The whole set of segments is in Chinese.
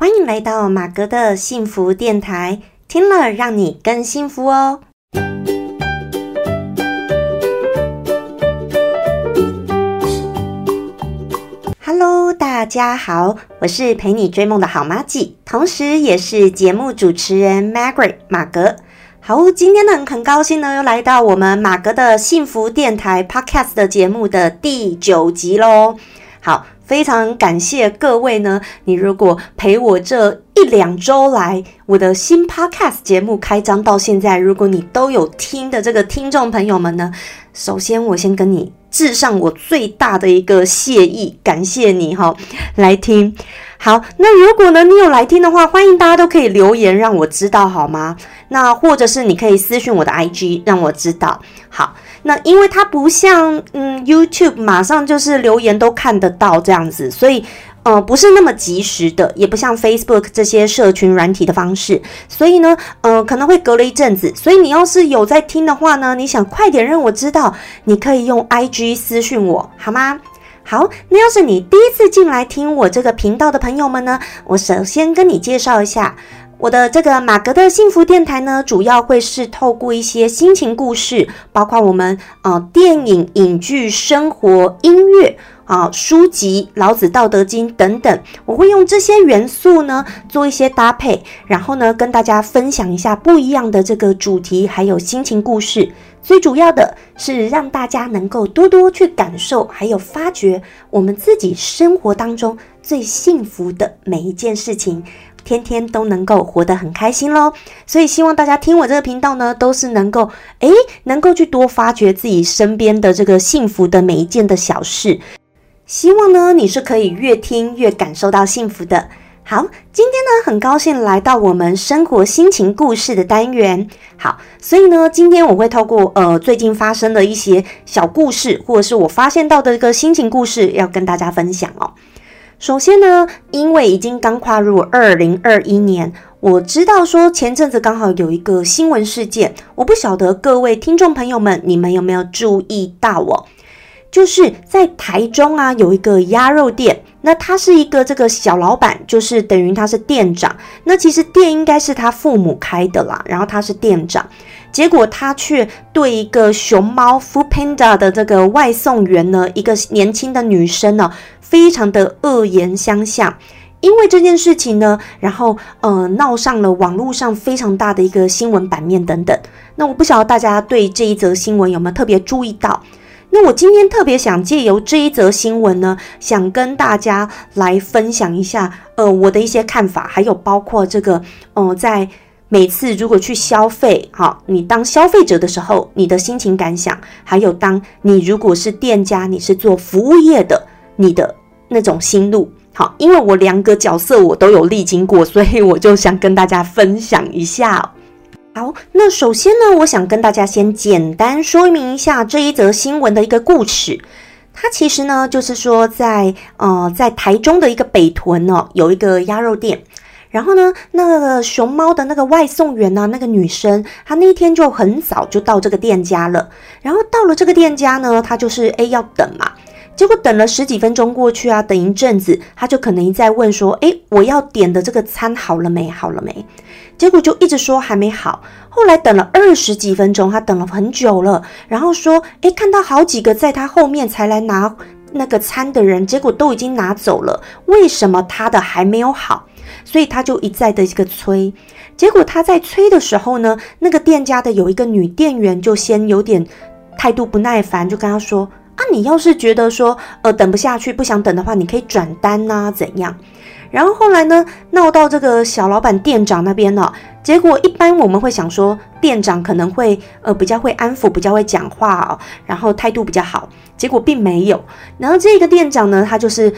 欢迎来到马格的幸福电台，听了让你更幸福哦。Hello， 大家好，我是陪你追梦的好妈吉，同时也是节目主持人 Margaret 马格。好，今天呢很高兴呢又来到我们马格的幸福电台 Podcast 的节目的第9集咯。好，非常感谢各位呢！你如果陪我这1-2周来，我的新 podcast 节目开张到现在，如果你都有听的这个听众朋友们呢，首先我先跟你致上我最大的一个谢意，感谢你哈、来听。好，那如果呢你有来听的话，欢迎大家都可以留言让我知道好吗？那或者是你可以私讯我的 IG 让我知道。好，那因为它不像YouTube 马上就是留言都看得到这样子，所以不是那么及时的，也不像 Facebook 这些社群软体的方式，所以呢可能会隔了一阵子，所以你要是有在听的话呢，你想快点让我知道，你可以用 IG 私讯我好吗？好，那要是你第一次进来听我这个频道的朋友们呢，我首先跟你介绍一下我的这个马格的幸福电台呢，主要会是透过一些心情故事，包括我们电影、影剧、生活、音乐书籍、老子道德经等等，我会用这些元素呢做一些搭配，然后呢跟大家分享一下不一样的这个主题还有心情故事，最主要的是让大家能够多多去感受还有发掘我们自己生活当中最幸福的每一件事情，天天都能够活得很开心咯。所以希望大家听我这个频道呢，都是能够去多发掘自己身边的这个幸福的每一件的小事，希望呢你是可以越听越感受到幸福的。好，今天呢很高兴来到我们生活心情故事的单元。好，所以呢今天我会透过最近发生的一些小故事，或者是我发现到的一个心情故事要跟大家分享哦。首先呢，因为已经刚跨入2021年，我知道说前阵子刚好有一个新闻事件，我不晓得各位听众朋友们你们有没有注意到哦，就是在台中啊有一个鸭肉店，那他是一个这个小老板，就是等于他是店长，那其实店应该是他父母开的啦，然后他是店长，结果他却对一个熊猫 Foodpanda 的这个外送员呢，一个年轻的女生呢、非常的恶言相向。因为这件事情呢，然后闹上了网络上非常大的一个新闻版面等等。那我不晓得大家对这一则新闻有没有特别注意到，那我今天特别想借由这一则新闻呢，想跟大家来分享一下我的一些看法，还有包括这个在每次如果去消费，你当消费者的时候，你的心情感想，还有当你如果是店家，你是做服务业的，你的那种心路。好，因为我2个角色我都有历经过，所以我就想跟大家分享一下哦。好，那首先呢，我想跟大家先简单说明一下这一则新闻的一个故事。它其实呢，就是说在台中的一个北屯哦，有一个鸭肉店。然后呢，那个熊猫的那个外送员呢、那个女生，她那一天就很早就到这个店家了。然后到了这个店家呢，她就是要等嘛。结果等了10几分钟过去啊，等一阵子，她就可能在问说，我要点的这个餐好了没？结果就一直说还没好。后来等了20几分钟，她等了很久了，然后说，看到好几个在她后面才来拿那个餐的人，结果都已经拿走了，为什么她的还没有好？所以他就一再的一个催，结果他在催的时候呢，那个店家的有一个女店员就先有点态度不耐烦，就跟他说啊，你要是觉得说等不下去不想等的话，你可以转单啊怎样。然后后来呢闹到这个小老板店长那边了，结果一般我们会想说店长可能会比较会安抚，比较会讲话然后态度比较好，结果并没有。然后这个店长呢，他就是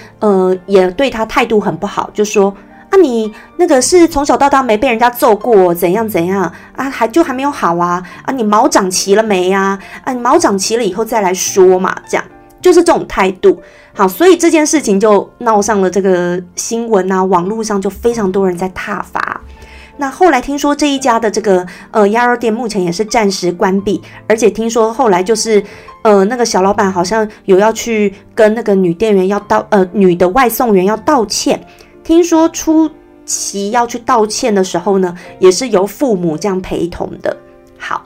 也对他态度很不好，就说啊，你那个是从小到大没被人家揍过，怎样啊？还没有好啊？啊，你毛长齐了没啊？啊，你毛长齐了以后再来说嘛，这样就是这种态度。好，所以这件事情就闹上了这个新闻啊，网络上就非常多人在挞伐。那后来听说这一家的这个鸭肉店目前也是暂时关闭，而且听说后来就是那个小老板好像有要去跟那个女店员要女的外送员要道歉。听说出期要去道歉的时候呢，也是由父母这样陪同的。好，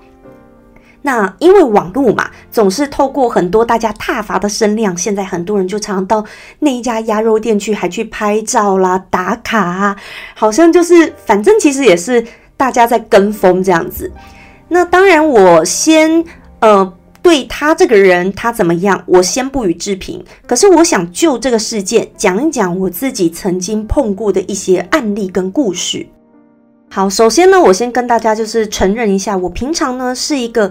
那因为网络嘛，总是透过很多大家挞伐的声量，现在很多人就常到那一家鸭肉店去，还去拍照啦、打卡啊，好像就是反正其实也是大家在跟风这样子。那当然我先对他这个人他怎么样我先不予置评，可是我想就这个事件讲一讲我自己曾经碰过的一些案例跟故事。好，首先呢，我先跟大家就是承认一下，我平常呢是一个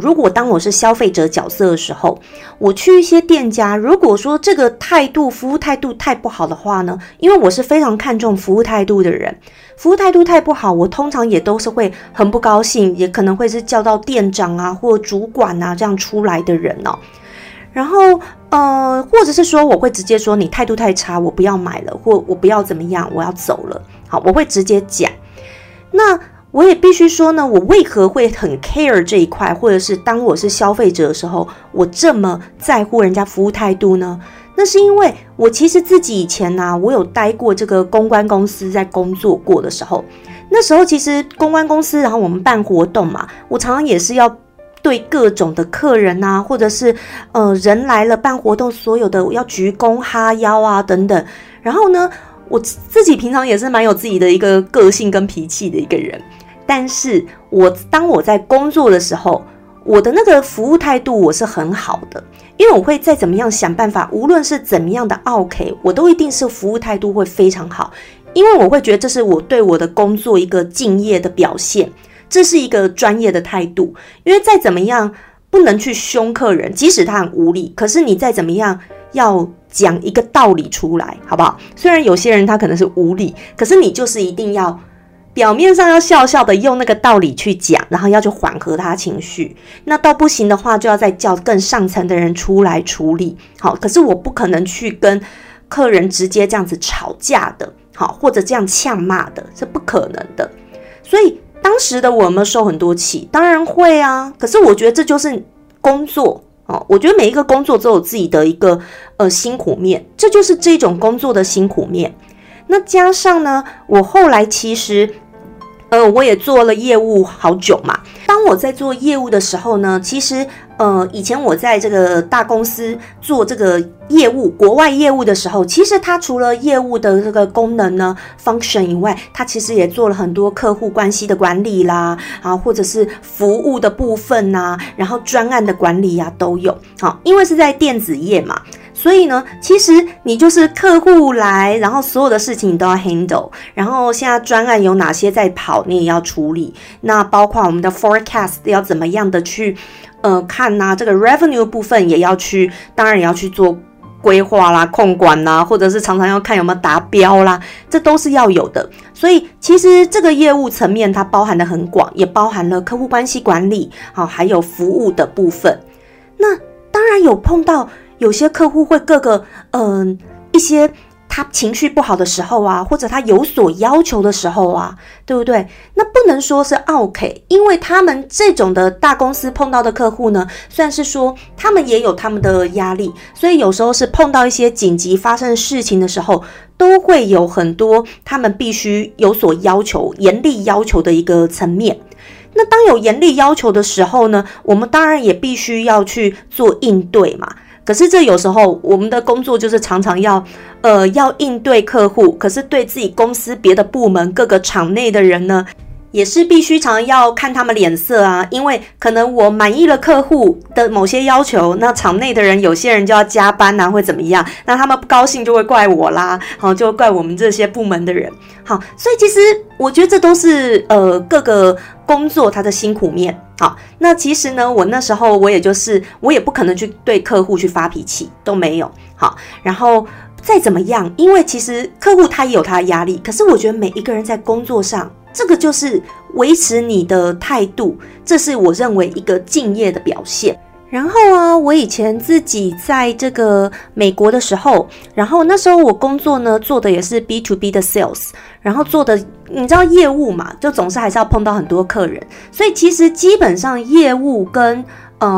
如果当我是消费者角色的时候，我去一些店家，如果说这个态度服务态度太不好的话呢，因为我是非常看重服务态度的人，服务态度太不好，我通常也都是会很不高兴，也可能会是叫到店长啊或主管啊这样出来的人哦。然后或者是说我会直接说你态度太差，我不要买了，或我不要怎么样，我要走了。好，我会直接讲。那我也必须说呢，我为何会很 care 这一块，或者是当我是消费者的时候，我这么在乎人家服务态度呢？那是因为我其实自己以前啊，我有待过这个公关公司在工作过的时候，那时候其实公关公司，然后我们办活动嘛，我常常也是要对各种的客人啊，或者是人来了办活动，所有的要鞠躬哈腰啊等等。然后呢，我自己平常也是蛮有自己的一个个性跟脾气的一个人，但是当我在工作的时候，我的那个服务态度我是很好的，因为我会再怎么样想办法，无论是怎么样的 OK， 我都一定是服务态度会非常好，因为我会觉得这是我对我的工作一个敬业的表现，这是一个专业的态度。因为再怎么样不能去凶客人，即使他很无理，可是你再怎么样要讲一个道理出来，好不好？虽然有些人他可能是无理，可是你就是一定要表面上要笑笑的用那个道理去讲，然后要去缓和他情绪。那到不行的话，就要再叫更上层的人出来处理。好，可是我不可能去跟客人直接这样子吵架的，好，或者这样呛骂的，是不可能的。所以当时的我有没有受很多气？当然会啊，可是我觉得这就是工作。我觉得每一个工作都有自己的一个辛苦面，这就是这种工作的辛苦面。那加上呢，我后来其实我也做了业务好久嘛。当我在做业务的时候呢，其实以前我在这个大公司做这个业务，国外业务的时候，其实它除了业务的这个功能呢 function 以外，它其实也做了很多客户关系的管理啦，啊，或者是服务的部分啊，然后专案的管理啊都有。好，因为是在电子业嘛，所以呢，其实你就是客户来，然后所有的事情你都要 handle， 然后现在专案有哪些在跑，你也要处理。那包括我们的 forecast 要怎么样的去看啊，这个 revenue 部分也要去，当然也要去做规划啦、控管啦，或者是常常要看有没有达标啦，这都是要有的。所以其实这个业务层面它包含的很广，也包含了客户关系管理，好，还有服务的部分。那当然有碰到。有些客户会各个一些他情绪不好的时候啊，或者他有所要求的时候啊，对不对？那不能说是 OK， 因为他们这种的大公司碰到的客户呢，虽然是说他们也有他们的压力，所以有时候是碰到一些紧急发生事情的时候，都会有很多他们必须有所要求、严厉要求的一个层面。那当有严厉要求的时候呢，我们当然也必须要去做应对嘛。可是这有时候我们的工作就是常常要应对客户，可是对自己公司别的部门各个场内的人呢，也是必须常要看他们脸色啊，因为可能我满意了客户的某些要求，那场内的人有些人就要加班啊，会怎么样？那他们不高兴就会怪我啦，好，就会怪我们这些部门的人。好，所以其实我觉得这都是各个工作它的辛苦面。好，那其实呢，我那时候我也不可能去对客户去发脾气，都没有。好，然后再怎么样，因为其实客户他也有他的压力，可是我觉得每一个人在工作上。这个就是维持你的态度，这是我认为一个敬业的表现。然后啊，我以前自己在这个美国的时候，然后那时候我工作呢，做的也是 B2B 的 sales， 然后做的你知道业务嘛，就总是还是要碰到很多客人，所以其实基本上业务跟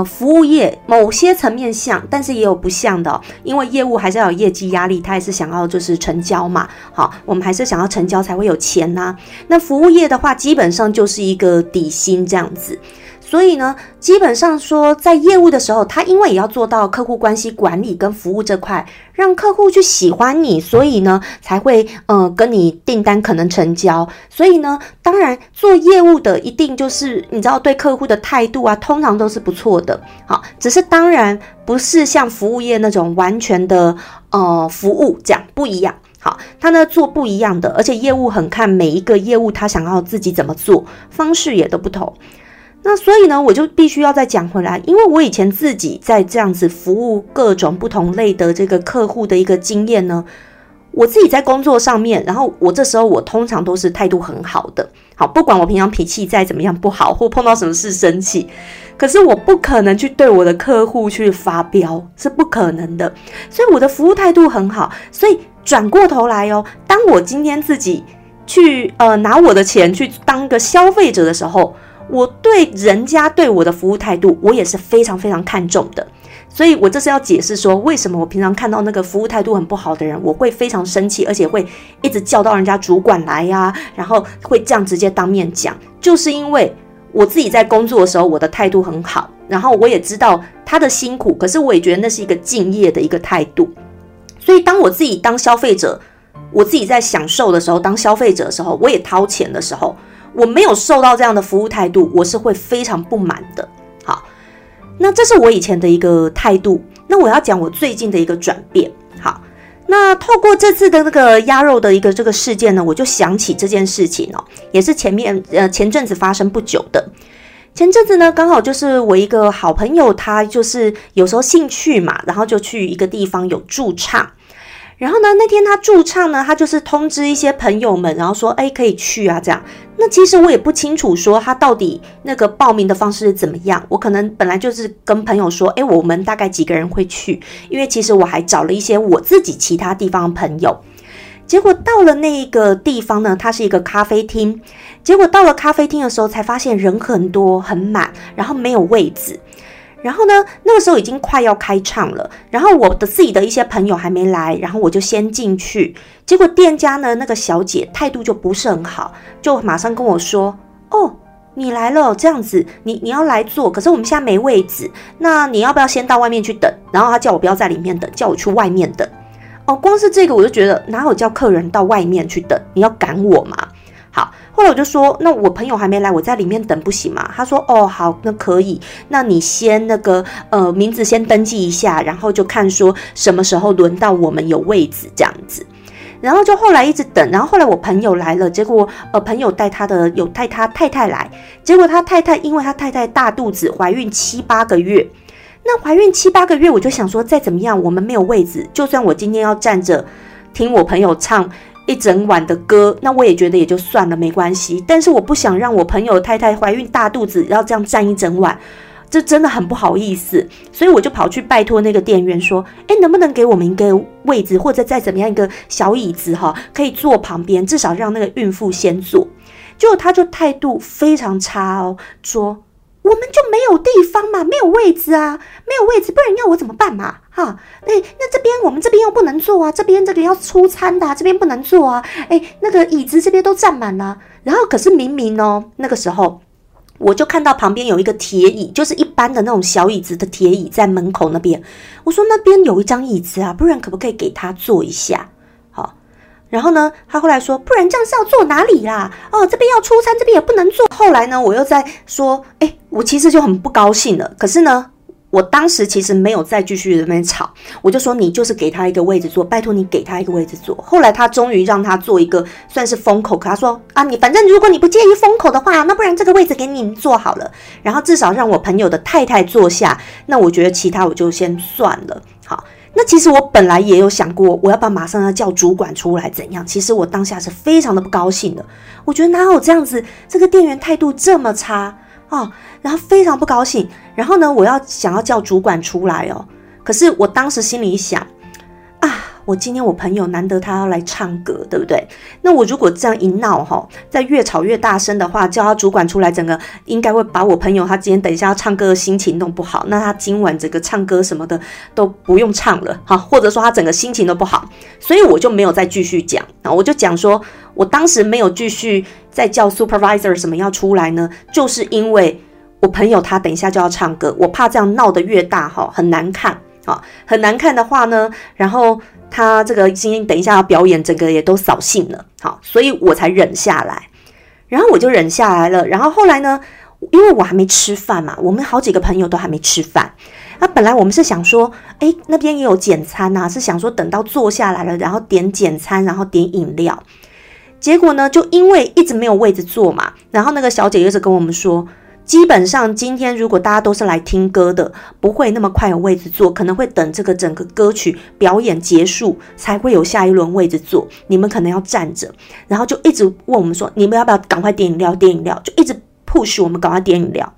服务业某些层面像，但是也有不像的哦，因为业务还是要有业绩压力，他也是想要就是成交嘛，好，我们还是想要成交才会有钱啊。那服务业的话，基本上就是一个底薪这样子。所以呢，基本上说，在业务的时候，他因为也要做到客户关系管理跟服务这块，让客户去喜欢你，所以呢才会跟你订单可能成交。所以呢，当然做业务的一定就是你知道对客户的态度啊，通常都是不错的。好，只是当然不是像服务业那种完全的服务这样不一样。好，他呢做不一样的，而且业务很看每一个业务他想要自己怎么做，方式也都不同。那所以呢，我就必须要再讲回来，因为我以前自己在这样子服务各种不同类的这个客户的一个经验呢，我自己在工作上面，然后我这时候我通常都是态度很好的，好，不管我平常脾气再怎么样不好，或碰到什么事生气，可是我不可能去对我的客户去发飙，是不可能的，所以我的服务态度很好。所以转过头来哦，当我今天自己去拿我的钱去当个消费者的时候，我对人家对我的服务态度，我也是非常非常看重的。所以我这是要解释说，为什么我平常看到那个服务态度很不好的人，我会非常生气，而且会一直叫到人家主管来啊，然后会这样直接当面讲，就是因为我自己在工作的时候，我的态度很好，然后我也知道他的辛苦，可是我也觉得那是一个敬业的一个态度。所以当我自己当消费者，我自己在享受的时候，当消费者的时候，我也掏钱的时候，我没有受到这样的服务态度，我是会非常不满的。好，那这是我以前的一个态度。那我要讲我最近的一个转变。好，那透过这次的那个鸭肉的一个这个事件呢，我就想起这件事情哦，也是前阵子发生不久的。前阵子呢，刚好就是我一个好朋友，他就是有时候兴趣嘛，然后就去一个地方有驻唱。然后呢，那天他驻唱呢，他就是通知一些朋友们，然后说，哎，可以去啊，这样。那其实我也不清楚说他到底那个报名的方式是怎么样。我可能本来就是跟朋友说，哎，我们大概几个人会去，因为其实我还找了一些我自己其他地方的朋友。结果到了那个地方呢，它是一个咖啡厅。结果到了咖啡厅的时候，才发现人很多，很满，然后没有位置。然后呢，那个时候已经快要开唱了，然后我的自己的一些朋友还没来，然后我就先进去。结果店家呢，那个小姐态度就不是很好，就马上跟我说，哦，你来了，这样子你要来坐，可是我们现在没位置，那你要不要先到外面去等？然后她叫我不要在里面等，叫我去外面等。哦，光是这个我就觉得，哪有叫客人到外面去等？你要赶我吗？好，后来我就说，那我朋友还没来，我在里面等不行吗？他说，哦，好，那可以，那你先那个名字先登记一下，然后就看说什么时候轮到我们有位置这样子。然后就后来一直等，然后后来我朋友来了，结果朋友带他太太来，结果他太太因为他太太大肚子，怀孕7-8个月。那怀孕7-8个月，我就想说再怎么样我们没有位置，就算我今天要站着听我朋友唱一整晚的歌，那我也觉得也就算了，没关系。但是我不想让我朋友太太怀孕大肚子要这样站一整晚，这真的很不好意思。所以我就跑去拜托那个店员说，诶，能不能给我们一个位置，或者再怎么样一个小椅子哈，可以坐旁边，至少让那个孕妇先坐。结果他就态度非常差哦，说我们就没有地方嘛，没有位置啊，没有位置，不然要我怎么办嘛？哈，那这边我们这边又不能坐啊，这边这个要出餐的啊，这边不能坐啊，那个椅子这边都占满了。然后可是明明哦，那个时候我就看到旁边有一个铁椅，就是一般的那种小椅子的铁椅，在门口那边。我说那边有一张椅子啊，不然可不可以给他坐一下？然后呢，他后来说，不然这样是要坐哪里啦？哦，这边要出餐，这边也不能坐。后来呢，我又在说，我其实就很不高兴了。可是呢，我当时其实没有再继续在那边吵，我就说你就是给他一个位置坐，拜托你给他一个位置坐。后来他终于让他坐一个算是风口，可他说啊，你反正如果你不介意风口的话，那不然这个位置给你坐好了。然后至少让我朋友的太太坐下，那我觉得其他我就先算了。好。那其实我本来也有想过，我要不要马上要叫主管出来怎样？其实我当下是非常的不高兴的，我觉得哪有这样子，这个店员态度这么差哦，然后非常不高兴。然后呢，我要想要叫主管出来哦，可是我当时心里想啊，我今天我朋友难得他要来唱歌，对不对？那我如果这样一闹哈，再越吵越大声的话，叫他主管出来，整个应该会把我朋友他今天等一下要唱歌的心情弄不好，那他今晚整个唱歌什么的都不用唱了哈，或者说他整个心情都不好，所以我就没有再继续讲啊，我就讲说我当时没有继续再叫 supervisor 什么要出来呢，就是因为我朋友他等一下就要唱歌，我怕这样闹得越大很难看。很难看的话呢，然后他这个今天等一下要表演，整个也都扫兴了，所以我才忍下来。然后我就忍下来了，然后后来呢，因为我还没吃饭嘛，我们好几个朋友都还没吃饭。那本来我们是想说，诶，那边也有简餐啊，是想说等到坐下来了，然后点简餐，然后点饮料。结果呢，就因为一直没有位置坐嘛，然后那个小姐一直跟我们说，基本上今天如果大家都是来听歌的，不会那么快有位置坐，可能会等这个整个歌曲表演结束才会有下一轮位置坐，你们可能要站着。然后就一直问我们说，你们要不要赶快点饮料，点饮料，就一直 push 我们赶快点饮料。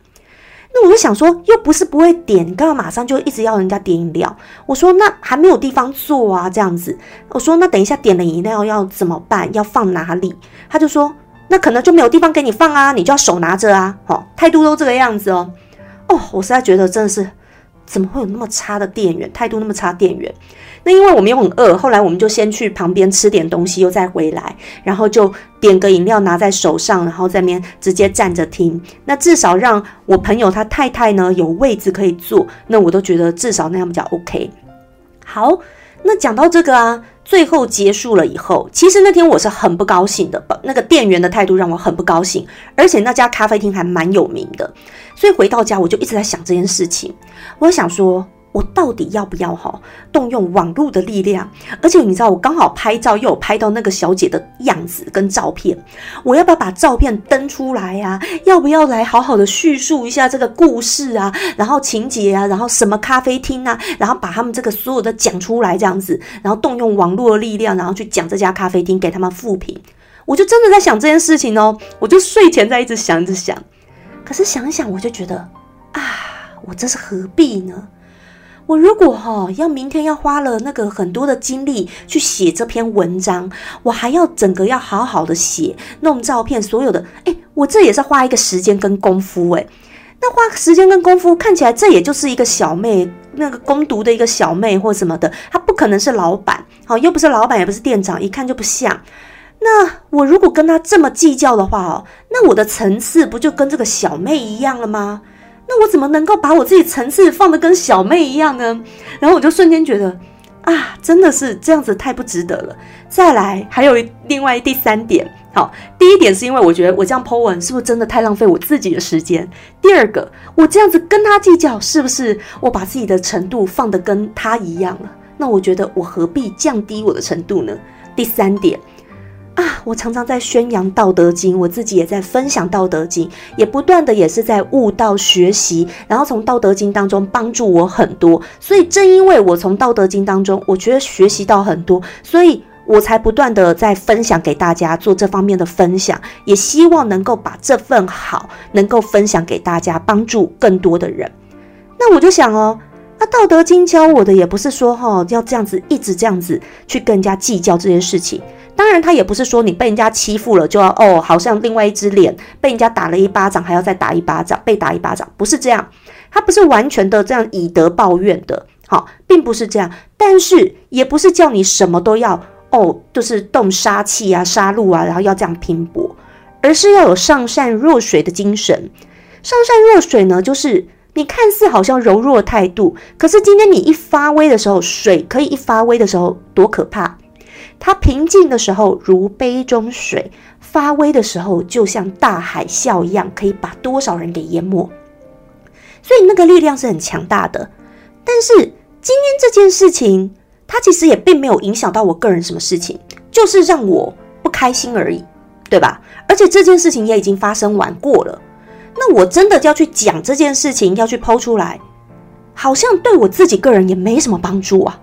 那我就想说，又不是不会点，你干嘛马上就一直要人家点饮料？我说那还没有地方坐啊，这样子。我说那等一下点了饮料要怎么办？要放哪里？他就说，那可能就没有地方给你放啊，你就要手拿着啊，态度都这个样子哦。哦，我实在觉得真的是，怎么会有那么差的店员，态度那么差的店员？那因为我们又很饿，后来我们就先去旁边吃点东西，又再回来，然后就点个饮料拿在手上，然后在那边直接站着听。那至少让我朋友他太太呢有位置可以坐，那我都觉得至少那样比较 OK。好，那讲到这个啊，最后结束了以后，其实那天我是很不高兴的，那个店员的态度让我很不高兴，而且那家咖啡厅还蛮有名的，所以回到家我就一直在想这件事情。我想说，我到底要不要动用网络的力量？而且你知道，我刚好拍照又有拍到那个小姐的样子跟照片，我要不要把照片登出来啊？要不要来好好的叙述一下这个故事啊，然后情节啊，然后什么咖啡厅啊，然后把他们这个所有的讲出来这样子，然后动用网络的力量，然后去讲这家咖啡厅，给他们复评。我就真的在想这件事情哦，我就睡前在一直想着想，可是想一想我就觉得啊，我这是何必呢？我如果要明天要花了那个很多的精力去写这篇文章，我还要整个要好好的写，弄照片所有的，我这也是花一个时间跟功夫那花时间跟功夫，看起来这也就是一个小妹，那个工读的一个小妹或什么的，她不可能是老板，又不是老板也不是店长，一看就不像。那我如果跟她这么计较的话那我的层次不就跟这个小妹一样了吗？那我怎么能够把我自己层次放得跟小妹一样呢？然后我就瞬间觉得啊，真的是这样子太不值得了。再来还有另外第三点，第一点是因为我觉得我这样 po 文是不是真的太浪费我自己的时间？第二个，我这样子跟他计较，是不是我把自己的程度放得跟他一样了？那我觉得我何必降低我的程度呢？第三点啊，我常常在宣扬道德经，我自己也在分享道德经，也不断的也是在悟道学习，然后从道德经当中帮助我很多，所以正因为我从道德经当中我觉得学习到很多，所以我才不断的在分享给大家，做这方面的分享，也希望能够把这份好能够分享给大家，帮助更多的人。那我就想道德经教我的也不是说要这样子一直这样子去跟人家计较这件事情，当然他也不是说你被人家欺负了就要好像另外一只脸被人家打了一巴掌还要再打一巴掌，被打一巴掌，不是这样，他不是完全的这样以德报怨的并不是这样，但是也不是叫你什么都要就是动杀气啊杀戮啊，然后要这样拼搏，而是要有上善若水的精神。上善若水呢，就是你看似好像柔弱的态度，可是今天你一发威的时候，水可以一发威的时候多可怕，它平静的时候如杯中水，发威的时候就像大海啸一样，可以把多少人给淹没，所以那个力量是很强大的。但是今天这件事情它其实也并没有影响到我个人什么事情，就是让我不开心而已，对吧？而且这件事情也已经发生完过了，那我真的要去讲这件事情，要去抛出来，好像对我自己个人也没什么帮助啊。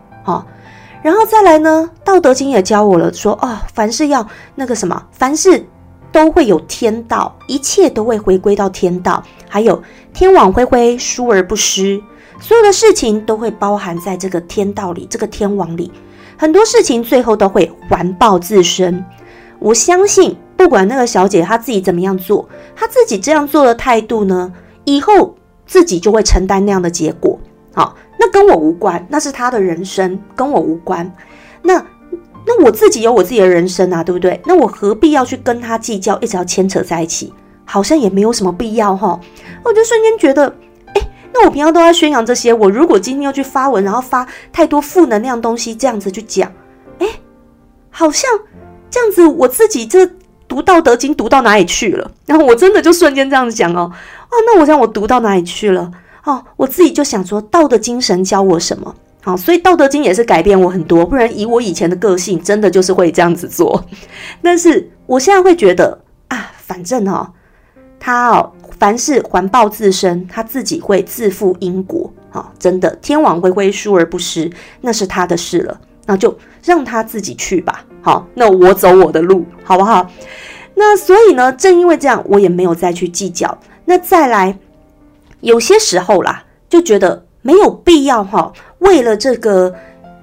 然后再来呢，道德经也教我了，说凡事要那个什么，凡事都会有天道，一切都会回归到天道，还有天网恢恢，疏而不失，所有的事情都会包含在这个天道里，这个天网里。很多事情最后都会环抱自身。我相信不管那个小姐她自己怎么样做，她自己这样做的态度呢，以后自己就会承担那样的结果。好，那跟我无关，那是她的人生，跟我无关。那我自己有我自己的人生啊，对不对？那我何必要去跟她计较，一直要牵扯在一起，好像也没有什么必要齁。我就瞬间觉得那我平常都在宣扬这些，我如果今天要去发文，然后发太多负能量东西，这样子去讲，好像这样子我自己这读道德经读到哪里去了？然后我真的就瞬间这样子讲哦，啊，那我想我读到哪里去了？哦，我自己就想说，道德精神教我什么？好，所以道德经也是改变我很多，不然以我以前的个性，真的就是会这样子做。但是我现在会觉得啊，反正凡事环抱自身，他自己会自负因果。真的，天网恢恢，疏而不失，那是他的事了，那就让他自己去吧。好，那我走我的路，好不好？那所以呢，正因为这样，我也没有再去计较。那再来，有些时候啦，就觉得没有必要为了这个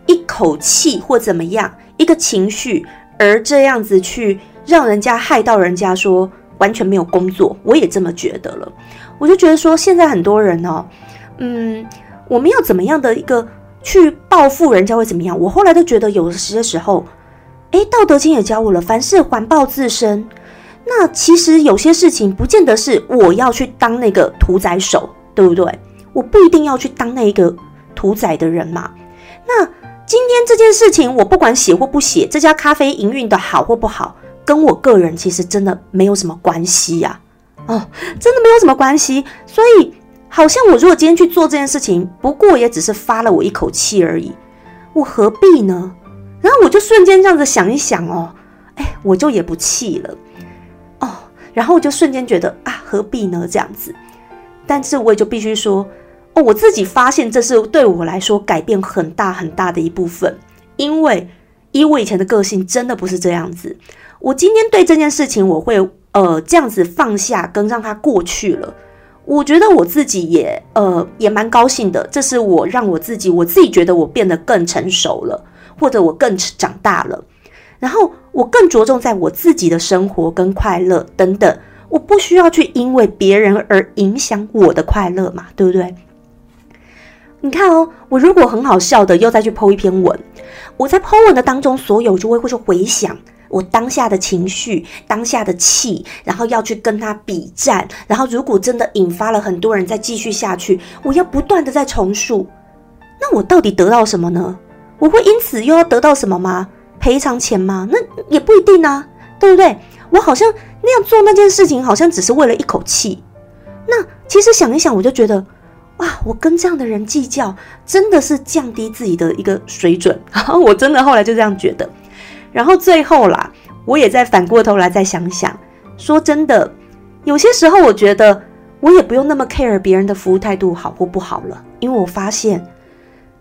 一口气或怎么样一个情绪而这样子去让人家害到人家说完全没有工作，我也这么觉得了。我就觉得说，现在很多人我们要怎么样的一个去报复人家会怎么样？我后来都觉得有些时候，道德经也教我了，凡事环抱自身。那其实有些事情不见得是我要去当那个屠宰手，对不对？我不一定要去当那一个屠宰的人嘛。那今天这件事情，我不管写或不写，这家咖啡营运的好或不好，跟我个人其实真的没有什么关系啊，真的没有什么关系。所以好像我如果今天去做这件事情，不过也只是发了我一口气而已，我何必呢？然后我就瞬间这样子想一想我就也不气了然后我就瞬间觉得啊，何必呢这样子？但是我也就必须说我自己发现这是对我来说改变很大很大的一部分，因为以我以前的个性真的不是这样子。我今天对这件事情我会这样子放下跟让它过去了，我觉得我自己也蛮高兴的，这是我让我自己觉得我变得更成熟了，或者我更长大了，然后我更着重在我自己的生活跟快乐等等，我不需要去因为别人而影响我的快乐嘛，对不对？你看我如果很好笑的又再去 po 一篇文，我在 po 文的当中，所有就会去回想我当下的情绪，当下的气，然后要去跟他比战，然后如果真的引发了很多人再继续下去，我要不断的再重述，那我到底得到什么呢？我会因此又要得到什么吗？赔偿钱吗？那也不一定啊，对不对？我好像那样做那件事情，好像只是为了一口气。那其实想一想，我就觉得哇，我跟这样的人计较，真的是降低自己的一个水准。我真的后来就这样觉得。然后最后啦，我也再反过头来再想想，说真的，有些时候我觉得我也不用那么 care 别人的服务态度好或不好了，因为我发现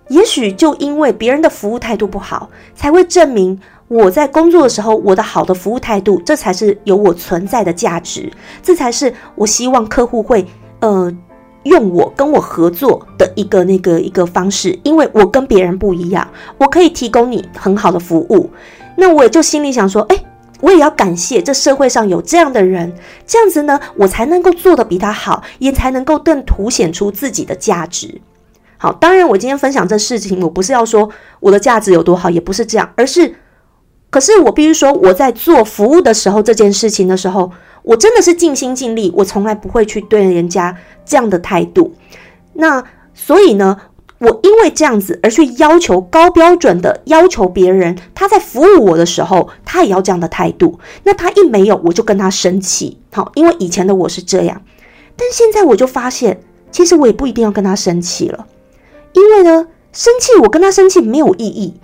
也许就因为别人的服务态度不好，才会证明我在工作的时候我的好的服务态度，这才是有我存在的价值，这才是我希望客户会用我跟我合作的一个一个方式，因为我跟别人不一样，我可以提供你很好的服务。那我也就心里想说，我也要感谢这社会上有这样的人，这样子呢，我才能够做得比他好，也才能够更凸显出自己的价值。好，当然我今天分享这事情，我不是要说我的价值有多好，也不是这样，可是我必须说，我在做服务的时候，这件事情的时候，我真的是尽心尽力，我从来不会去对人家这样的态度。那所以呢，我因为这样子而去要求高标准的要求别人，他在服务我的时候，他也要这样的态度。那他一没有，我就跟他生气。好，因为以前的我是这样，但现在我就发现，其实我也不一定要跟他生气了，因为呢，生气我跟他生气没有意义，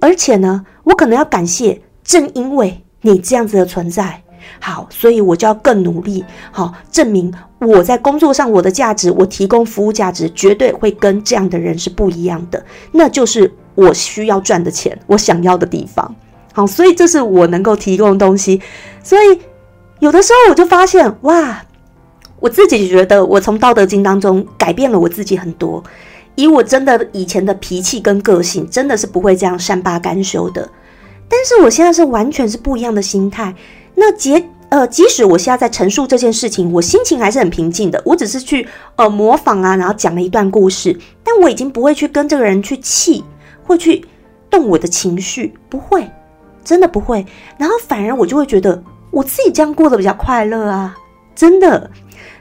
而且呢，我可能要感谢，正因为你这样子的存在。好，所以我就要更努力，好，证明我在工作上我的价值，我提供服务价值绝对会跟这样的人是不一样的，那就是我需要赚的钱，我想要的地方。好，所以这是我能够提供的东西。所以有的时候我就发现，哇，我自己觉得我从道德经当中改变了我自己很多，以我真的以前的脾气跟个性，真的是不会这样善罢甘休的。但是我现在是完全是不一样的心态。那即使我现在在陈述这件事情，我心情还是很平静的，我只是去模仿啊，然后讲了一段故事，但我已经不会去跟这个人去气，会去动我的情绪，不会，真的不会。然后反而我就会觉得我自己这样过得比较快乐啊，真的。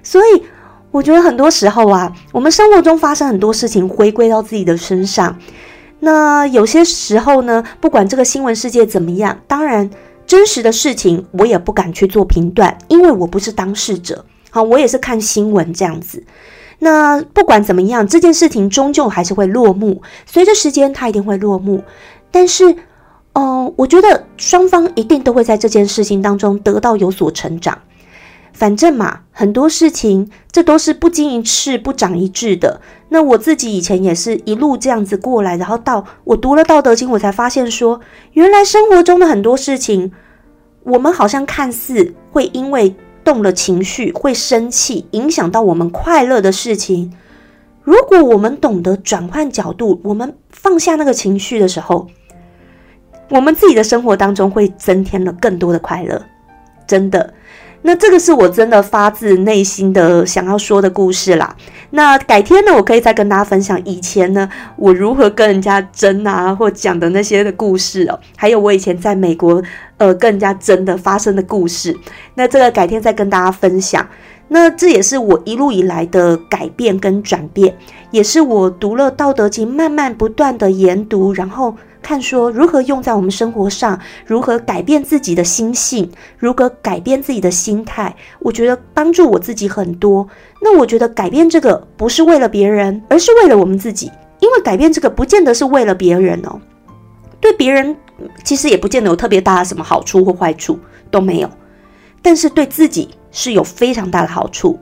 所以我觉得很多时候啊，我们生活中发生很多事情，回归到自己的身上。那有些时候呢，不管这个新闻世界怎么样，当然真实的事情我也不敢去做评断，因为我不是当事者。好，我也是看新闻这样子。那不管怎么样，这件事情终究还是会落幕，随着时间它一定会落幕。但是我觉得双方一定都会在这件事情当中得到有所成长。反正嘛，很多事情这都是不经一事不长一智的。那我自己以前也是一路这样子过来，然后到我读了道德经，我才发现说，原来生活中的很多事情，我们好像看似会因为动了情绪会生气，影响到我们快乐的事情，如果我们懂得转换角度，我们放下那个情绪的时候，我们自己的生活当中会增添了更多的快乐，真的。那这个是我真的发自内心的想要说的故事啦。那改天呢，我可以再跟大家分享以前呢我如何跟人家争啊，或讲的那些的故事哦，还有我以前在美国跟人家争的发生的故事。那这个改天再跟大家分享。那这也是我一路以来的改变跟转变，也是我读了《道德经》，慢慢不断的研读，然后看说如何用在我们生活上，如何改变自己的心性，如何改变自己的心态，我觉得帮助我自己很多。那我觉得改变这个不是为了别人，而是为了我们自己，因为改变这个不见得是为了别人哦，对别人其实也不见得有特别大的什么好处或坏处，都没有，但是对自己是有非常大的好处，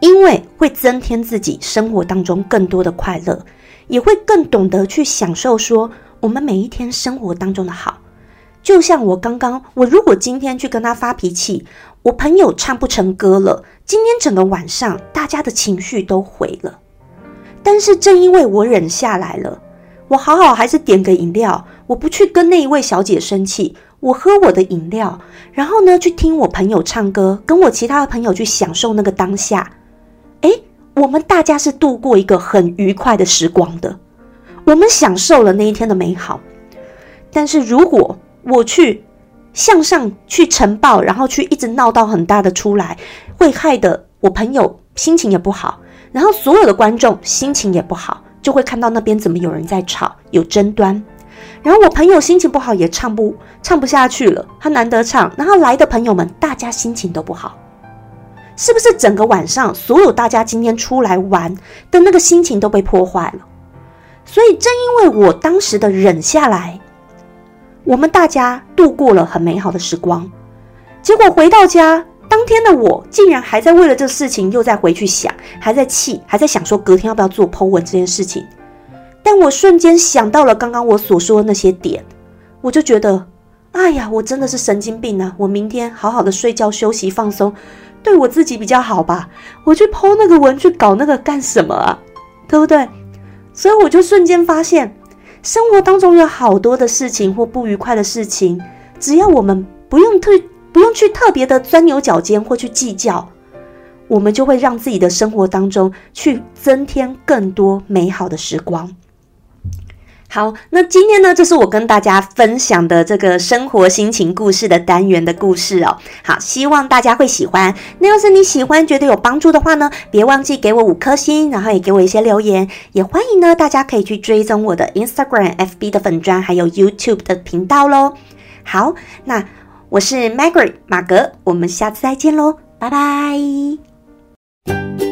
因为会增添自己生活当中更多的快乐，也会更懂得去享受说我们每一天生活当中的好。就像我如果今天去跟他发脾气，我朋友唱不成歌了，今天整个晚上大家的情绪都毁了，但是正因为我忍下来了，我好好还是点个饮料，我不去跟那一位小姐生气，我喝我的饮料，然后呢去听我朋友唱歌，跟我其他的朋友去享受那个当下。诶，我们大家是度过一个很愉快的时光的，我们享受了那一天的美好。但是如果我去向上去呈报，然后去一直闹到很大的出来，会害得我朋友心情也不好，然后所有的观众心情也不好，就会看到那边怎么有人在吵，有争端，然后我朋友心情不好也唱不下去了，他难得唱，然后来的朋友们大家心情都不好，是不是整个晚上所有大家今天出来玩的那个心情都被破坏了？所以正因为我当时的忍下来，我们大家度过了很美好的时光，结果回到家当天的我竟然还在为了这事情又再回去想，还在气，还在想说隔天要不要做 po 文这件事情。但我瞬间想到了刚刚我所说的那些点，我就觉得哎呀，我真的是神经病啊，我明天好好的睡觉休息放松，对我自己比较好吧，我去 po 那个文去搞那个干什么啊，对不对？所以我就瞬间发现，生活当中有好多的事情或不愉快的事情，只要我们不用去特别的钻牛角尖或去计较，我们就会让自己的生活当中去增添更多美好的时光。好，那今天呢，这是我跟大家分享的这个生活心情故事的单元的故事哦。好，希望大家会喜欢。那要是你喜欢，觉得有帮助的话呢，别忘记给我5颗星，然后也给我一些留言。也欢迎呢，大家可以去追踪我的 Instagram、FB 的粉专，还有 YouTube 的频道咯。好，那我是 Margaret 马格，我们下次再见咯，拜拜。